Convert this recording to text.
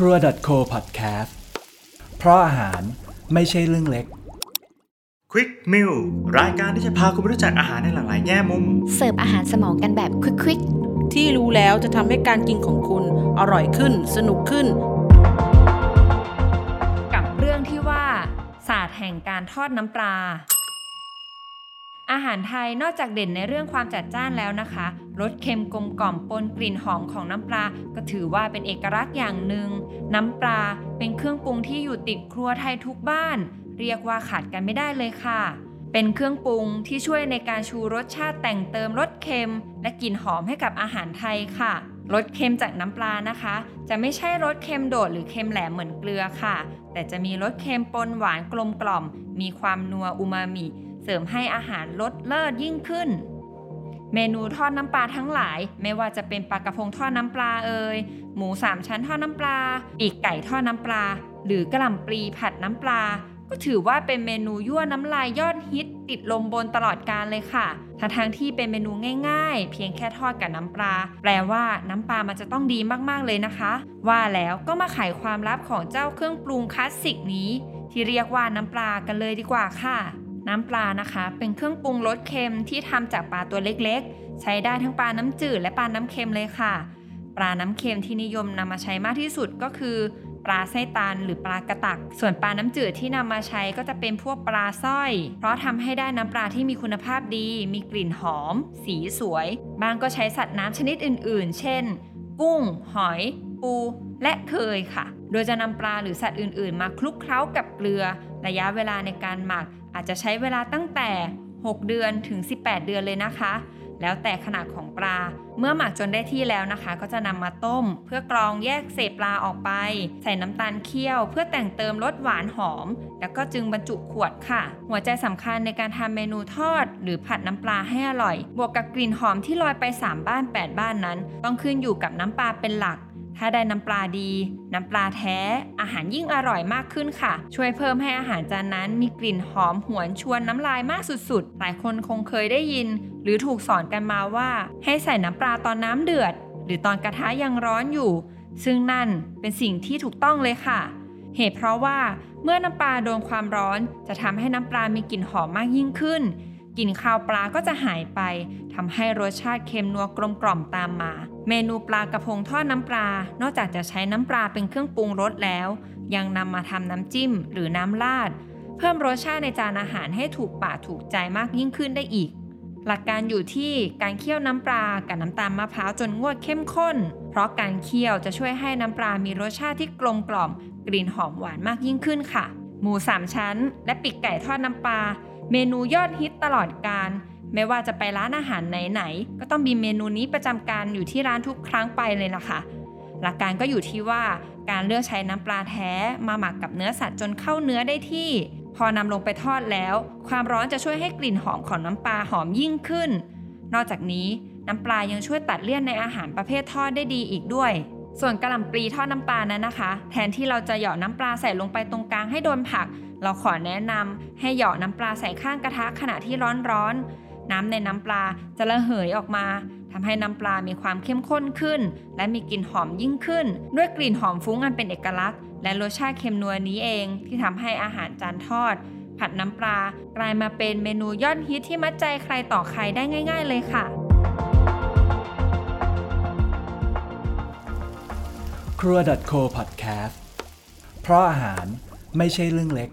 ครัว .co podcast เพราะอาหารไม่ใช่เรื่องเล็ก Quick Meal รายการที่จะพาคุณไปรู้จักอาหารในหลากหลายแง่มุมเสิร์ฟอาหารสมองกันแบบควิกๆที่รู้แล้วจะทำให้การกินของคุณอร่อยขึ้นสนุกขึ้นกับเรื่องที่ว่าศาสตร์แห่งการทอดน้ำปลาอาหารไทยนอกจากเด่นในเรื่องความจัดจ้านแล้วนะคะรสเค็มกลมกล่อมปนกลิ่นหอมของน้ำปลาก็ถือว่าเป็นเอกลักษณ์อย่างหนึ่งน้ำปลาเป็นเครื่องปรุงที่อยู่ติดครัวไทยทุกบ้านเรียกว่าขาดกันไม่ได้เลยค่ะเป็นเครื่องปรุงที่ช่วยในการชูรสชาติแต่งเติมรสเค็มและกลิ่นหอมให้กับอาหารไทยค่ะรสเค็มจากน้ำปลานะคะจะไม่ใช่รสเค็มโดดหรือเค็มแหลมเหมือนเกลือค่ะแต่จะมีรสเค็มปนหวานกลมกล่อมมีความนัวอูมามิเสริมให้อาหารรสเลิศยิ่งขึ้นเมนูทอดน้ำปลาทั้งหลายไม่ว่าจะเป็นปลากระพงทอดน้ำปลาหมูสามชั้นทอดน้ำปลาปีกไก่ทอดน้ำปลาหรือกะหล่ำปลีผัดน้ำปลาก็ถือว่าเป็นเมนูยั่วน้ำลายยอดฮิตติดลมบนตลอดกาลเลยค่ะทั้งที่เป็นเมนูง่ายๆเพียงแค่ทอดกับน้ำปลาแปลว่าน้ำปลามันจะต้องดีมากๆเลยนะคะว่าแล้วก็มาไขความลับของเจ้าเครื่องปรุงคลาสสิกนี้ที่เรียกว่าน้ำปลากันเลยดีกว่าค่ะน้ำปลานะคะเป็นเครื่องปรุงรสเค็มที่ทำจากปลาตัวเล็กๆใช้ได้ทั้งปลาน้ำจืดและปลาน้ำเค็มเลยค่ะปลาน้ำเค็มที่นิยมนำมาใช้มากที่สุดก็คือปลาไส้ตันหรือปลากระตักส่วนปลาน้ำจืดที่นำมาใช้ก็จะเป็นพวกปลาสร้อยเพราะทำให้ได้น้ำปลาที่มีคุณภาพดีมีกลิ่นหอมสีสวยบางก็ใช้สัตว์น้ำชนิดอื่นๆเช่นกุ้งหอยปูและเคยค่ะโดยจะนำปลาหรือสัตว์อื่นๆมาคลุกเคล้ากับเกลือระยะเวลาในการหมักอาจจะใช้เวลาตั้งแต่6เดือนถึง18เดือนเลยนะคะแล้วแต่ขนาดของปลาเมื่อหมักจนได้ที่แล้วนะคะก็จะนำมาต้มเพื่อกรองแยกเศษปลาออกไปใส่น้ำตาลเคี่ยวเพื่อแต่งเติมรสหวานหอมแล้วก็จึงบรรจุขวดค่ะหัวใจสำคัญในการทำเมนูทอดหรือผัดน้ำปลาให้อร่อยบวกกับกลิ่นหอมที่ลอยไป3บ้าน8บ้านนั้นต้องขึ้นอยู่กับน้ำปลาเป็นหลักถ้าได้น้ำปลาดีน้ำปลาแท้อาหารยิ่งอร่อยมากขึ้นค่ะช่วยเพิ่มให้อาหารจานนั้นมีกลิ่นหอมหวนชวนน้ำลายมากสุดๆหลายคนคงเคยได้ยินหรือถูกสอนกันมาว่าให้ใส่น้ำปลาตอนน้ำเดือดหรือตอนกระทะยังร้อนอยู่ซึ่งนั่นเป็นสิ่งที่ถูกต้องเลยค่ะเหตุเพราะว่าเมื่อน้ำปลาโดนความร้อนจะทำให้น้ำปลามีกลิ่นหอมมากยิ่งขึ้นกลิ่นคาวปลาก็จะหายไปทำให้รสชาติเค็มนัวกลมกล่อมตามมาเมนูปลากระพงทอดน้ำปลานอกจากจะใช้น้ำปลาเป็นเครื่องปรุงรสแล้วยังนำมาทำน้ำจิ้มหรือน้ำราดเพิ่มรสชาติในจานอาหารให้ถูกปากถูกใจมากยิ่งขึ้นได้อีกหลักการอยู่ที่การเคี่ยวน้ำปลากับน้ำตาลมะพร้าวจนงวดเข้มข้นเพราะการเคี่ยวจะช่วยให้น้ำปลามีรสชาติที่กลมกล่อมกลิ่นหอมหวานมากยิ่งขึ้นค่ะหมูสามชั้นและปีกไก่ทอดน้ำปลาเมนูยอดฮิตตลอดกาลไม่ว่าจะไปร้านอาหารไหนๆก็ต้องมีเมนูนี้ประจำการอยู่ที่ร้านทุกครั้งไปเลยล่ะค่ะหลักการก็อยู่ที่ว่าการเลือกใช้น้ำปลาแท้มาหมักกับเนื้อสัตว์จนเข้าเนื้อได้ที่พอนำลงไปทอดแล้วความร้อนจะช่วยให้กลิ่นหอมของน้ำปลาหอมยิ่งขึ้นนอกจากนี้น้ำปลายังช่วยตัดเลี่ยนในอาหารประเภททอดได้ดีอีกด้วยส่วนกะหล่ำปลีทอดน้ำปลานั้นนะคะแทนที่เราจะหยอดน้ำปลาใส่ลงไปตรงกลางให้โดนผักเราขอแนะนำให้หยอดน้ำปลาใส่ข้างกระทะขณะที่ร้อนๆน้ำในน้ำปลาจะระเหยออกมาทำให้น้ำปลามีความเข้มข้นขึ้นและมีกลิ่นหอมยิ่งขึ้นด้วยกลิ่นหอมฟุ้งอันเป็นเอกลักษณ์และรสชาติเค็มนัวนี้เองที่ทำให้อาหารจานทอดผัดน้ำปลากลายมาเป็นเมนูยอดฮิตที่มัดใจใครต่อใครได้ง่ายๆเลยค่ะครัว .co podcast เพราะอาหารไม่ใช่เรื่องเล็ก